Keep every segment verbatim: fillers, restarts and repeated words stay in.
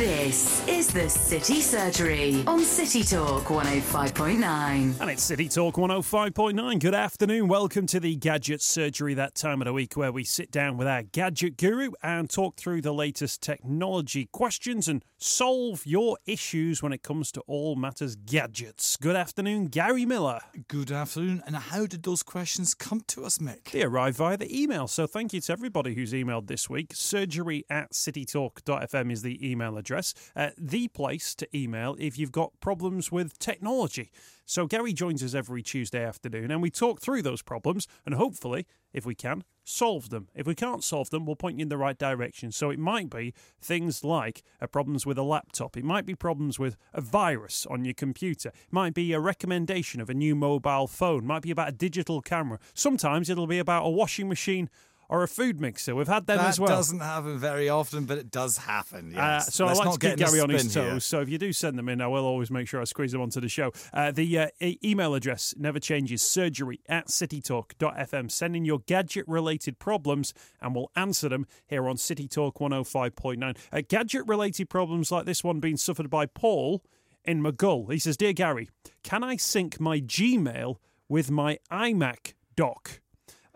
This is the City Surgery on City Talk one oh five point nine. And it's City Talk one oh five point nine. Good afternoon. Welcome to the Gadget Surgery, that time of the week where we sit down with our gadget guru and talk through the latest technology questions and solve your issues when it comes to all matters gadgets. Good afternoon, Gary Miller. Good afternoon. And how did those questions come to us, Mick? They arrived via the email. So thank you to everybody who's emailed this week. Surgery at citytalk dot f m is the email address, uh, the place to email if you've got problems with technology. So Gary joins us every Tuesday afternoon and we talk through those problems and hopefully, if we can, solve them. If we can't solve them, we'll point you in the right direction. So it might be things like uh, problems with a laptop. It might be problems with a virus on your computer. It might be a recommendation of a new mobile phone. It might be about a digital camera. Sometimes it'll be about a washing machine or a food mixer. We've had them that as well. That doesn't happen very often, but it does happen, yes. Uh, so Let's I like to keep Gary on his toes. Here. So if you do send them in, I will always make sure I squeeze them onto the show. Uh, the uh, e- email address never changes, surgery at citytalk dot f m. Send in your gadget-related problems, and we'll answer them here on City Talk one oh five point nine. Uh, gadget-related problems like this one being suffered by Paul in McGull. He says, Dear Gary, can I sync my Gmail with my iMac doc?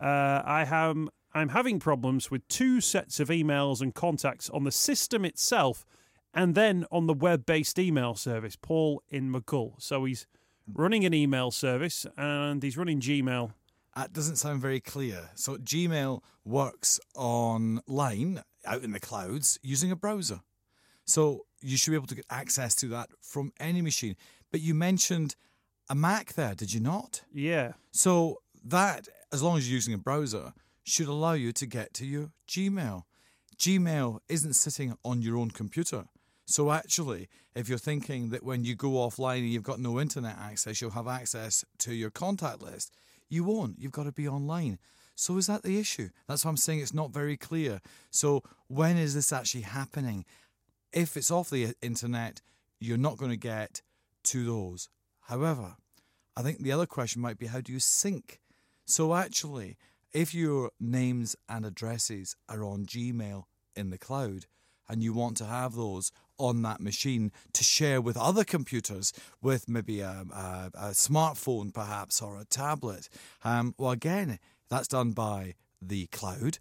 Uh, I have... I'm having problems with two sets of emails and contacts on the system itself and then on the web-based email service, Paul in McGull. So he's running an email service and he's running Gmail. That doesn't sound very clear. So Gmail works online, out in the clouds, using a browser. So you should be able to get access to that from any machine. But you mentioned a Mac there, did you not? Yeah. So that, as long as you're using a browser, should allow you to get to your Gmail. Gmail isn't sitting on your own computer. So actually, if you're thinking that when you go offline and you've got no internet access, you'll have access to your contact list, you won't. You've got to be online. So is that the issue? That's why I'm saying it's not very clear. So when is this actually happening? If it's off the internet, you're not going to get to those. However, I think the other question might be, how do you sync? So actually, if your names and addresses are on Gmail in the cloud and you want to have those on that machine to share with other computers, with maybe a, a, a smartphone perhaps or a tablet, um, well, again, that's done by the cloud,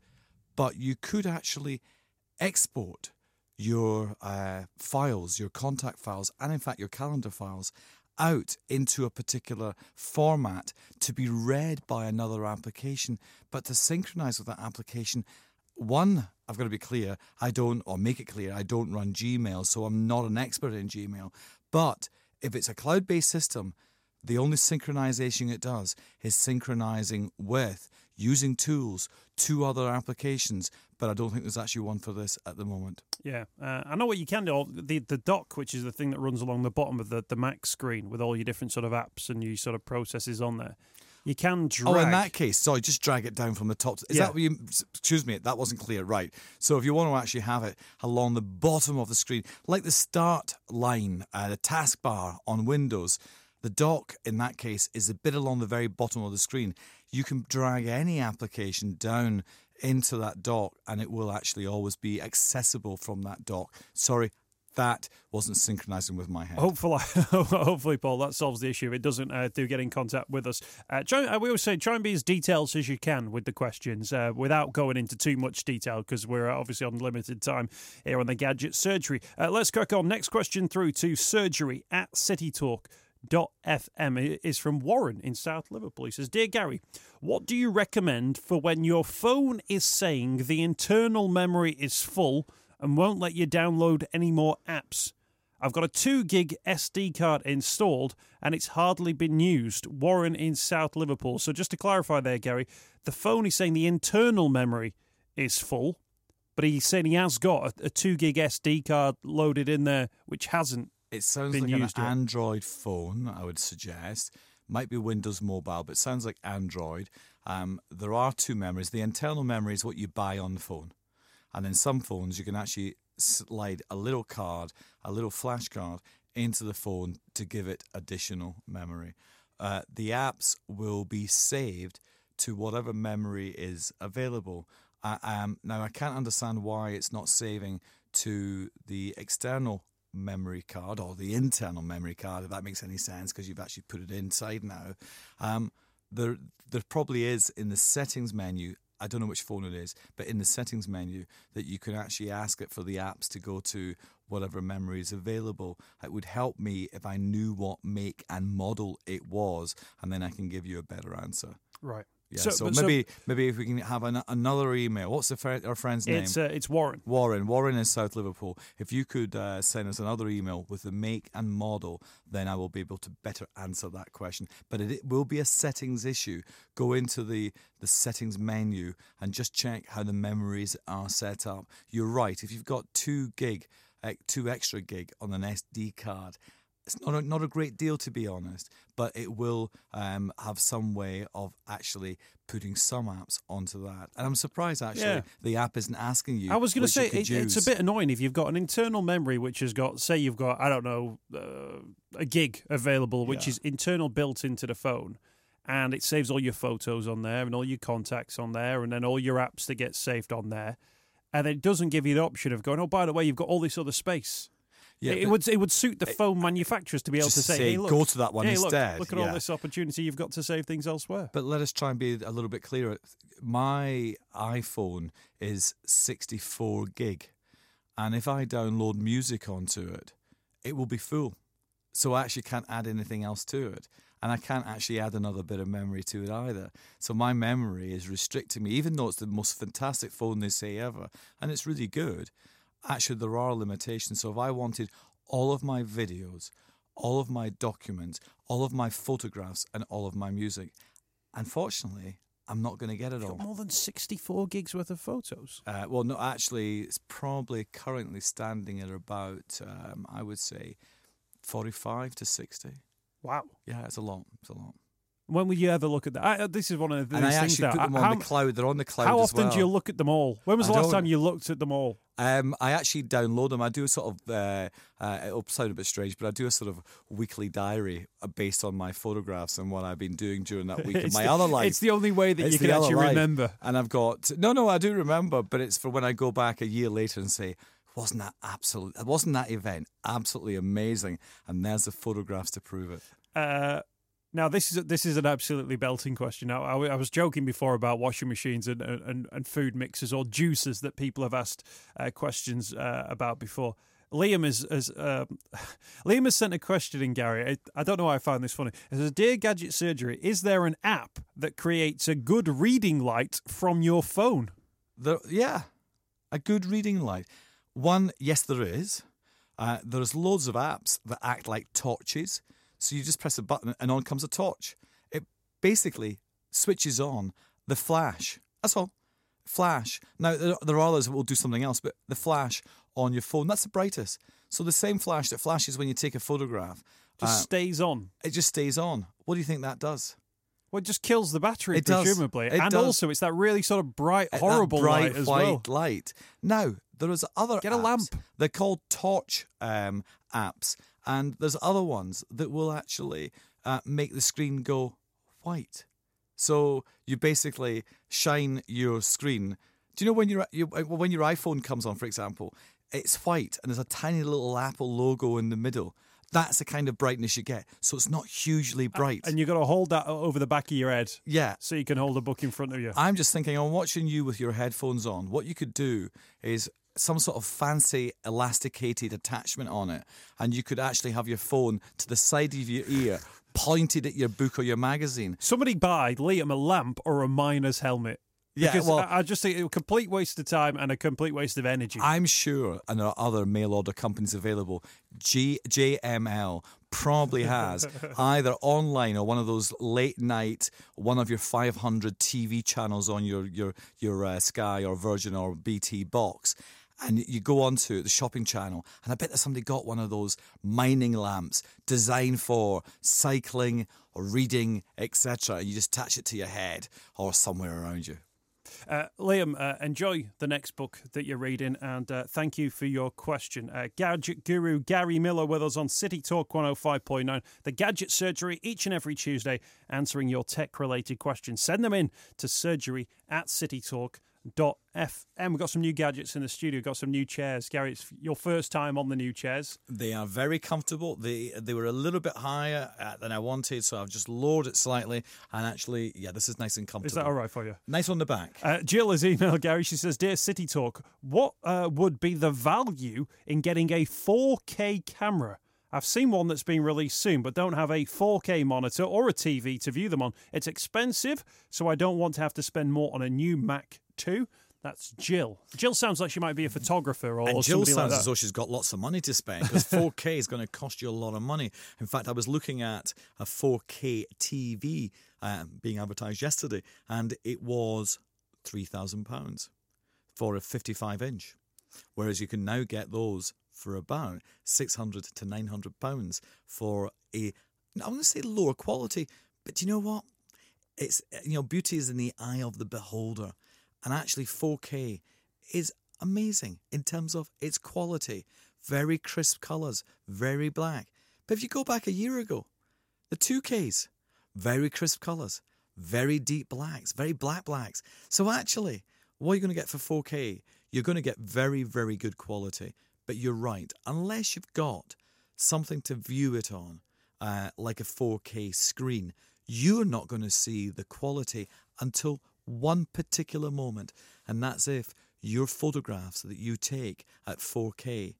but you could actually export your uh, files, your contact files, and in fact your calendar files, out into a particular format to be read by another application, but to synchronize with that application. One, I've got to be clear, I don't, or make it clear, I don't run Gmail, so I'm not an expert in Gmail. But if it's a cloud-based system, the only synchronization it does is synchronizing with, using tools to other applications, but I don't think there's actually one for this at the moment. Yeah, uh, I know what you can do. The the dock, which is the thing that runs along the bottom of the, the Mac screen with all your different sort of apps and your sort of processes on there, you can drag... Oh, in that case, sorry, just drag it down from the top. Is yeah. that what you... Excuse me, that wasn't clear, right. So if you want to actually have it along the bottom of the screen, like the start line, uh, the taskbar on Windows, the dock, in that case, is a bit along the very bottom of the screen. You can drag any application down into that dock and it will actually always be accessible from that dock. Sorry, that wasn't synchronizing with my head. Hopefully, hopefully, Paul, that solves the issue. If it doesn't, uh, do get in contact with us. Uh, try, uh, we always say try and be as detailed as you can with the questions uh, without going into too much detail because we're obviously on limited time here on the Gadget Surgery. Uh, let's crack on. Next question through to surgery at citytalk dot f m is from Warren in South Liverpool. He says, Dear Gary, what do you recommend for when your phone is saying the internal memory is full and won't let you download any more apps? I've got a two gig S D card installed and it's hardly been used. Warren in South Liverpool. So just to clarify there, Gary, the phone is saying the internal memory is full, but he's saying he has got a two gig S D card loaded in there, which hasn't. It sounds like an Android phone, I would suggest. Might be Windows Mobile, but sounds like Android. Um, there are two memories. The internal memory is what you buy on the phone. And in some phones, you can actually slide a little card, a little flash card, into the phone to give it additional memory. Uh, the apps will be saved to whatever memory is available. Uh, um, now, I can't understand why it's not saving to the external memory card or the internal memory card, if that makes any sense, because you've actually put it inside now. Um, there, there probably is in the settings menu, I don't know which phone it is, but in the settings menu that you can actually ask it for the apps to go to whatever memory is available. It would help me if I knew what make and model it was, and then I can give you a better answer. Right. Yeah, so, so maybe so, maybe if we can have an, another email. What's the fr- our friend's name? It's, uh, it's Warren. Warren. Warren in South Liverpool. If you could uh, send us another email with the make and model, then I will be able to better answer that question. But it, it will be a settings issue. Go into the, the settings menu and just check how the memories are set up. You're right. If you've got two gig, uh, two extra gig on an S D card, it's not a, not a great deal, to be honest, but it will um, have some way of actually putting some apps onto that. And I'm surprised, actually, yeah. the app isn't asking you. I was going to say, it, it's a bit annoying if you've got an internal memory which has got, say you've got, I don't know, uh, a gig available, which yeah. is internal built into the phone, and it saves all your photos on there and all your contacts on there and then all your apps that get saved on there. And it doesn't give you the option of going, oh, by the way, you've got all this other space. Yeah, it would it would suit the phone manufacturers to be able to say, say hey, look, go to that one hey, instead. Look, look at yeah. all this opportunity you've got to save things elsewhere. But let us try and be a little bit clearer. My iPhone is sixty-four gig, and if I download music onto it, it will be full. So I actually can't add anything else to it. And I can't actually add another bit of memory to it either. So my memory is restricting me, even though it's the most fantastic phone they say ever, and it's really good. Actually, there are limitations. So if I wanted all of my videos, all of my documents, all of my photographs, and all of my music, unfortunately, I'm not going to get it You've all. Got more than sixty-four gigs worth of photos? Uh, well, no, actually, it's probably currently standing at about, um, I would say, forty-five to sixty. Wow. Yeah, it's a lot. It's a lot. When will you ever look at that? I, this is one of the and things. And I actually put them on how, the cloud. They're on the cloud as well. How often do you look at them all? When was the I last time you looked at them all? Um, I actually download them. I do a sort of, uh, uh, it'll sound a bit strange, but I do a sort of weekly diary based on my photographs and what I've been doing during that week in my the, other life. It's the only way that it's you can actually life. remember. And I've got, no, no, I do remember, but it's for when I go back a year later and say, Wasn't that absolute? Wasn't that event absolutely amazing? And there's the photographs to prove it. Uh, now this is this is an absolutely belting question. Now I, I was joking before about washing machines and, and, and food mixers or juicers that people have asked uh, questions uh, about before. Liam has has uh, Liam has sent a question in, Gary. I, I don't know why I found this funny. It says, "Dear Gadget Surgery, is there an app that creates a good reading light from your phone?" The, yeah, a good reading light. One, yes, there is. Uh, there's loads of apps that act like torches. So you just press a button and on comes a torch. It basically switches on the flash. That's all. Flash. Now, there are others that will do something else, but the flash on your phone, that's the brightest. So the same flash that flashes when you take a photograph. Just uh, stays on. It just stays on. What do you think that does? Well, it just kills the battery, it presumably. Does. It and does. Also, it's that really sort of bright, horrible that bright, light as well. Bright light. Now, there is other Get a apps. lamp. They're called torch um, apps. And there's other ones that will actually uh, make the screen go white. So you basically shine your screen. Do you know when your, your when your iPhone comes on, for example, it's white and there's a tiny little Apple logo in the middle. That's the kind of brightness you get. So it's not hugely bright. And you've got to hold that over the back of your head. Yeah. So you can hold a book in front of you. I'm just thinking, I'm watching you with your headphones on. What you could do is some sort of fancy elasticated attachment on it, and you could actually have your phone to the side of your ear pointed at your book or your magazine. Somebody buy Liam a lamp or a miner's helmet. Yeah, because well, I just think it's a complete waste of time and a complete waste of energy. I'm sure, and there are other mail order companies available. G- J M L probably has either online or one of those late night, one of your five hundred T V channels on your your your uh, Sky or Virgin or B T box. And you go onto the shopping channel, and I bet that somebody got one of those mining lamps designed for cycling or reading, et cetera. And you just attach it to your head or somewhere around you. Uh, Liam, uh, enjoy the next book that you're reading, and uh, thank you for your question. Uh, Gadget Guru Gary Miller with us on City Talk one oh five point nine, The Gadget Surgery, each and every Tuesday, answering your tech-related questions. Send them in to surgery at citytalk dot com. F M. We've got some new gadgets in the studio. We've got some new chairs. Gary, it's your first time on the new chairs. They are very comfortable. They they were a little bit higher uh, than I wanted, so I've just lowered it slightly. And actually, yeah, this is nice and comfortable. Is that all right for you? Nice on the back. Uh, Jill has emailed Gary. She says, "Dear City Talk, what uh, would be the value in getting a four K camera? I've seen one that's being released soon, but don't have a four K monitor or a T V to view them on. It's expensive, so I don't want to have to spend more on a new Mac too." That's Jill. Jill sounds like she might be a photographer or, and Jill or somebody like that. Jill sounds as though she's got lots of money to spend, because four K is going to cost you a lot of money. In fact, I was looking at a four K T V um, being advertised yesterday, and it was three thousand pounds for a fifty-five inch, whereas you can now get those for about six hundred to nine hundred pounds for a, I want to say lower quality, but you know what? It's, you know, beauty is in the eye of the beholder. And actually, four K is amazing in terms of its quality. Very crisp colours, very black. But if you go back a year ago, the two Ks, very crisp colours, very deep blacks, very black blacks. So actually, what you're going to get for four K, you're going to get very, very good quality. But you're right, unless you've got something to view it on, uh, like a four K screen, you're not going to see the quality until one particular moment, and that's if your photographs that you take at four K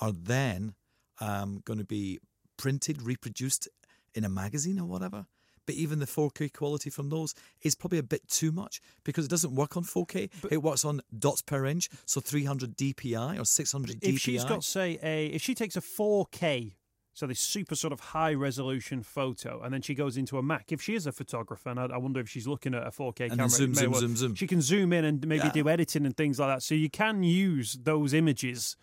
are then um, going to be printed, reproduced in a magazine or whatever. But even the four K quality from those is probably a bit too much, because it doesn't work on four K. But it works on dots per inch, so three hundred D P I or six hundred D P I. If she's got, say, a, if she takes a four K, so this super sort of high-resolution photo, and then she goes into a Mac. If she is a photographer, and I, I wonder if she's looking at a four K and camera, zoom, zoom, well, zoom, zoom. She can zoom in and maybe yeah. do editing and things like that. So you can use those images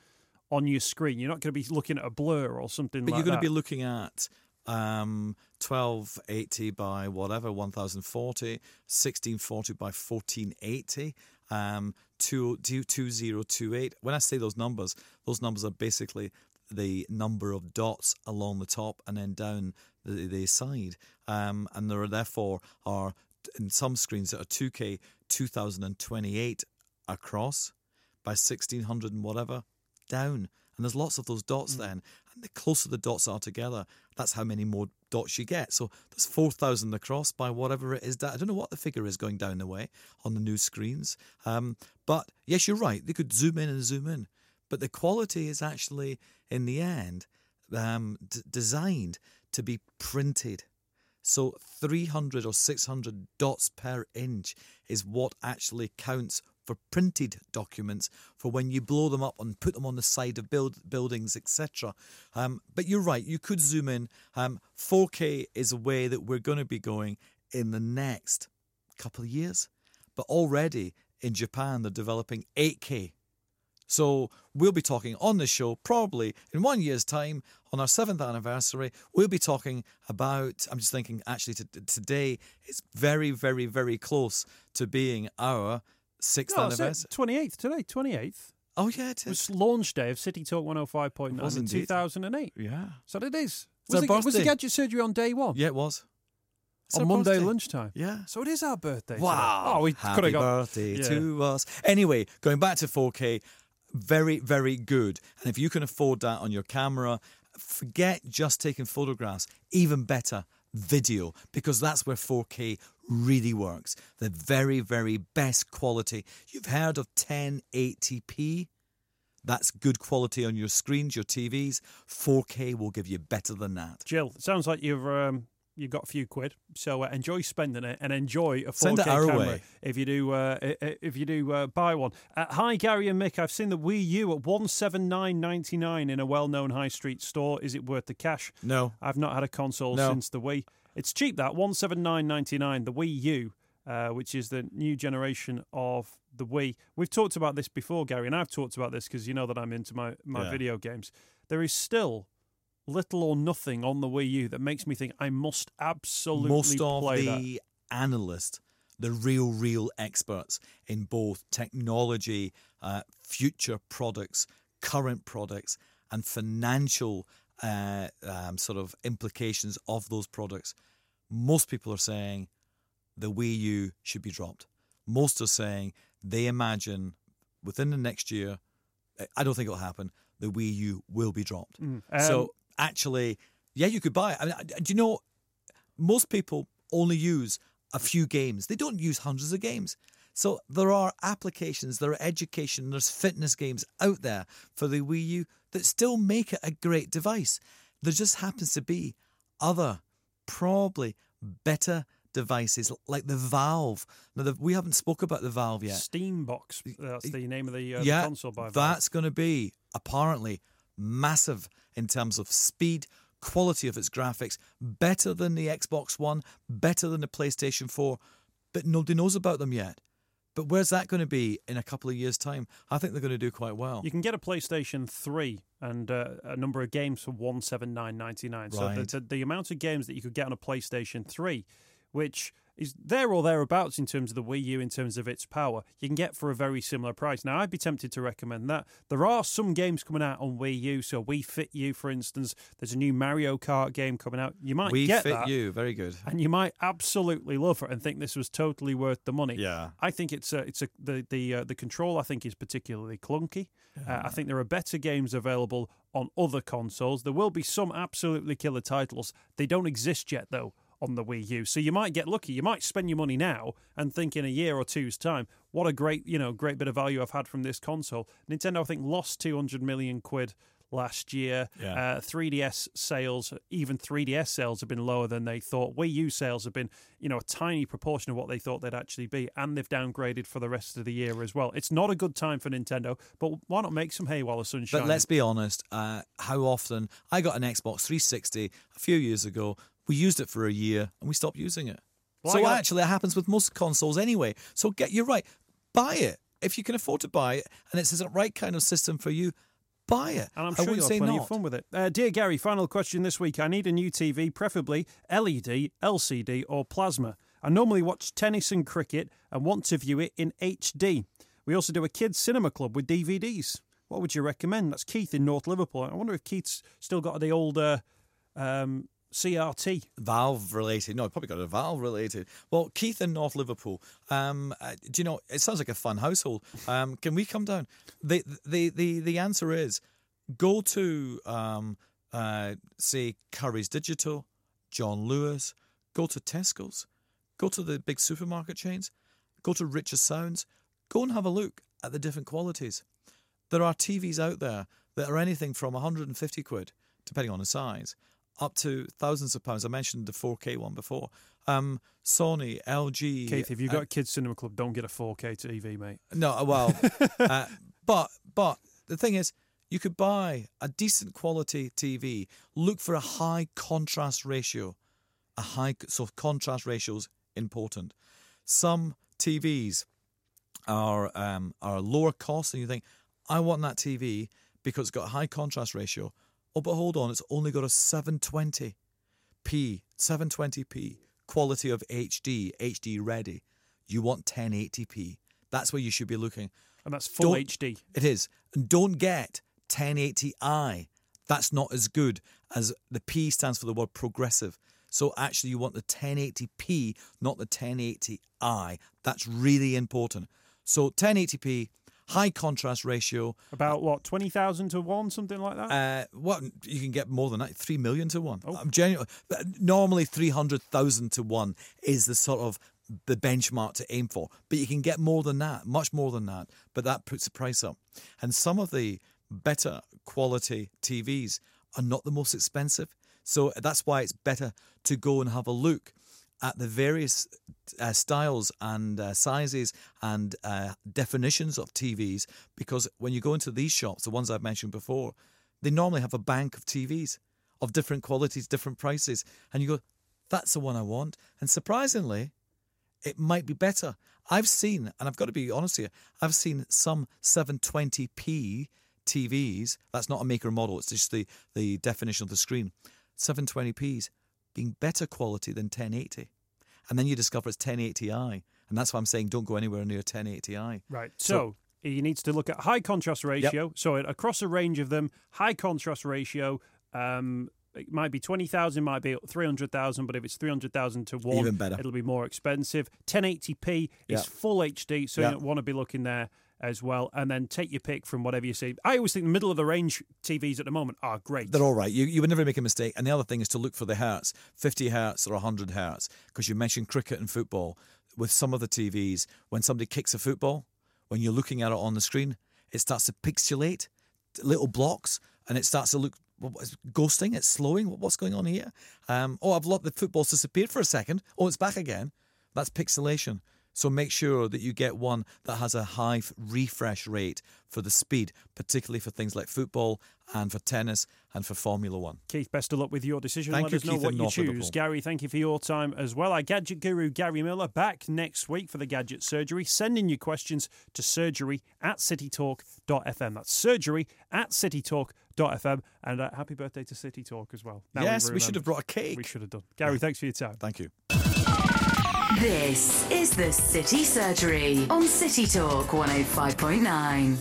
on your screen. You're not going to be looking at a blur or something but like that. But you're going to be looking at um, twelve eighty by whatever, ten forty, sixteen forty by fourteen eighty, um, two thousand twenty-eight. When I say those numbers, those numbers are basically the number of dots along the top and then down the, the side. Um, and there are therefore are, in some screens that are two K, two thousand twenty-eight across by sixteen hundred and whatever down. And there's lots of those dots mm. then. And the closer the dots are together, that's how many more dots you get. So there's four thousand across by whatever it is. That, I don't know what the figure is going down the way on the new screens. Um, but yes, you're right. They could zoom in and zoom in. But the quality is actually, in the end, um, d- designed to be printed. So three hundred or six hundred dots per inch is what actually counts for printed documents, for when you blow them up and put them on the side of build- buildings, et cetera. Um, but you're right, you could zoom in. Um, four K is a way that we're going to be going in the next couple of years. But already in Japan, they're developing eight K. So we'll be talking on this show probably in one year's time on our seventh anniversary. We'll be talking about, I'm just thinking actually t- today, it's very, very, very close to being our sixth no, anniversary. twenty-eighth today, twenty-eighth. Oh, yeah, it is. It was launch day of City Talk one oh five point nine in two thousand eight. Yeah. So it is. Was, it, was the gadget surgery on day one? Yeah, it was. It's on Monday birthday. Lunchtime. Yeah. So it is our birthday. Wow. Today. Oh, we could have got. Happy birthday yeah. to us. Anyway, going back to four K. Very, very good. And if you can afford that on your camera, forget just taking photographs. Even better, video, because that's where four K really works. The very, very best quality. You've heard of ten eighty p. That's good quality on your screens, your T Vs. four K will give you better than that. Jill, it sounds like you've... Um You've got a few quid, so uh, enjoy spending it and enjoy a four K camera way. if you do uh, if you do uh, buy one. Uh, hi, Gary and Mick. I've seen the Wii U at one hundred seventy-nine ninety-nine in a well-known high street store. Is it worth the cash? No. I've not had a console no. since the Wii. It's cheap, that, one hundred seventy-nine ninety-nine, the Wii U, uh, which is the new generation of the Wii. We've talked about this before, Gary, and I've talked about this because you know that I'm into my, my yeah. video games. There is still little or nothing on the Wii U that makes me think I must absolutely Most play that. Most of the analysts, the real, real experts in both technology, uh, future products, current products, and financial uh, um, sort of implications of those products, most people are saying the Wii U should be dropped. Most are saying they imagine within the next year, I don't think it'll happen, the Wii U will be dropped. Mm. Um, so actually, yeah, you could buy it. I mean, do you know, most people only use a few games. They don't use hundreds of games. So there are applications, there are education, there's fitness games out there for the Wii U that still make it a great device. There just happens to be other, probably better devices like the Valve. Now, the, we haven't spoke about the Valve yet. Steambox, that's the name of the, uh, yeah, the console by Valve. That's going to be apparently massive in terms of speed, quality of its graphics, better than the Xbox One, better than the PlayStation four, but nobody knows about them yet. But where's that going to be in a couple of years' time? I think they're going to do quite well. You can get a PlayStation three and uh, a number of games for one hundred seventy-nine ninety-nine. Right. So the, the, the amount of games that you could get on a PlayStation three, which is there or thereabouts in terms of the Wii U, in terms of its power, you can get for a very similar price. Now, I'd be tempted to recommend that. There are some games coming out on Wii U, so Wii Fit U, for instance. There's a new Mario Kart game coming out. You might Wii get Fit that. Wii Fit U, very good. And you might absolutely love it and think this was totally worth the money. Yeah. I think it's a, it's a, the the uh, the control, I think, is particularly clunky. Yeah. Uh, I think there are better games available on other consoles. There will be some absolutely killer titles. They don't exist yet, though, on the Wii U. So you might get lucky. You might spend your money now and think in a year or two's time, what a great, you know, great bit of value I've had from this console. Nintendo, I think, lost two hundred million quid last year. Yeah. Uh, three D S sales, even three D S sales have been lower than they thought. Wii U sales have been, you know, a tiny proportion of what they thought they'd actually be, and they've downgraded for the rest of the year as well. It's not a good time for Nintendo, but why not make some hay while the sun's shining? But let's be honest, uh, how often, I got an Xbox three sixty a few years ago. We used it for a year and we stopped using it. Well, so actually, it happens with most consoles anyway. So get you're right. Buy it. If you can afford to buy it and it's the right kind of system for you, buy it. And I'm sure you'll have plenty of fun with it. Uh, dear Gary, final question this week. I need a new T V, preferably L E D, L C D or plasma. I normally watch tennis and cricket and want to view it in H D. We also do a kids' cinema club with D V Ds. What would you recommend? That's Keith in North Liverpool. I wonder if Keith's still got the old... Uh, um, C R T. Valve related. No, probably got a Valve related. Well, Keith in North Liverpool. Um, uh, do you know, it sounds like a fun household. Um, can we come down? The, the, the, the answer is go to, um, uh, say, Curry's Digital, John Lewis, go to Tesco's, go to the big supermarket chains, go to Richer Sounds, go and have a look at the different qualities. There are T Vs out there that are anything from one hundred fifty quid, depending on the size, up to thousands of pounds. I mentioned the four K one before. Um, Sony, L G... Keith, if you've got uh, Kids Cinema Club, don't get a four K T V, mate. No, well... uh, but but the thing is, you could buy a decent quality T V, look for a high contrast ratio. A high... So contrast ratio's important. Some T Vs are, um, are lower cost, and you think, I want that T V because it's got a high contrast ratio. Oh, but hold on, it's only got a seven twenty p, seven twenty p, quality of H D, H D ready. You want ten eighty p. That's where you should be looking. And that's full don't, H D. It is. And don't get ten eighty i. That's not as good as the P stands for the word progressive. So actually you want the ten eighty p, not the ten eighty i. That's really important. So ten eighty p... High contrast ratio. About what, twenty thousand to one, something like that? Uh, well, you can get more than that, three million to one. Oh. I'm genuinely, normally three hundred thousand to one is the sort of the benchmark to aim for. But you can get more than that, much more than that. But that puts the price up. And some of the better quality T Vs are not the most expensive. So that's why it's better to go and have a look at the various uh, styles and uh, sizes and uh, definitions of T Vs, because when you go into these shops, the ones I've mentioned before, they normally have a bank of T Vs of different qualities, different prices, and you go, that's the one I want. And surprisingly, it might be better. I've seen, and I've got to be honest here, I've seen some seven twenty p T Vs, that's not a maker model, it's just the, the definition of the screen, seven twenty p's, being better quality than ten eighty. And then you discover it's ten eighty i. And that's why I'm saying don't go anywhere near ten eighty i. Right. So, so he needs to look at high contrast ratio. Yep. So across a range of them, high contrast ratio, um, It might be twenty thousand, might be three hundred thousand, but if it's three hundred thousand to one, even better, it'll be more expensive. ten eighty p is yeah. full H D, so yeah. you don't want to be looking there as well. And then take your pick from whatever you see. I always think the middle of the range T Vs at the moment are great. They're all right. You you would never make a mistake. And the other thing is to look for the hertz, fifty hertz or one hundred hertz, because you mentioned cricket and football. With some of the T Vs, when somebody kicks a football, when you're looking at it on the screen, it starts to pixelate, little blocks, and it starts to look ghosting. It's slowing. What's going on here? Um, oh, I've looked, the football's disappeared for a second. Oh, it's back again. That's pixelation. So make sure that you get one that has a high refresh rate for the speed, particularly for things like football and for tennis and for Formula One. Keith, best of luck with your decision. Thank Let you, us know Keith, what you choose. Gary, thank you for your time as well. Our gadget guru, Gary Miller, back next week for the Gadget Surgery. Send in your questions to surgery at citytalk dot f m. That's surgery at citytalk dot f m. And uh, happy birthday to City Talk as well. Now yes, we, we should have brought a cake. We should have done. Gary, yeah. thanks for your time. Thank you. This is the City Surgery on City Talk one oh five point nine.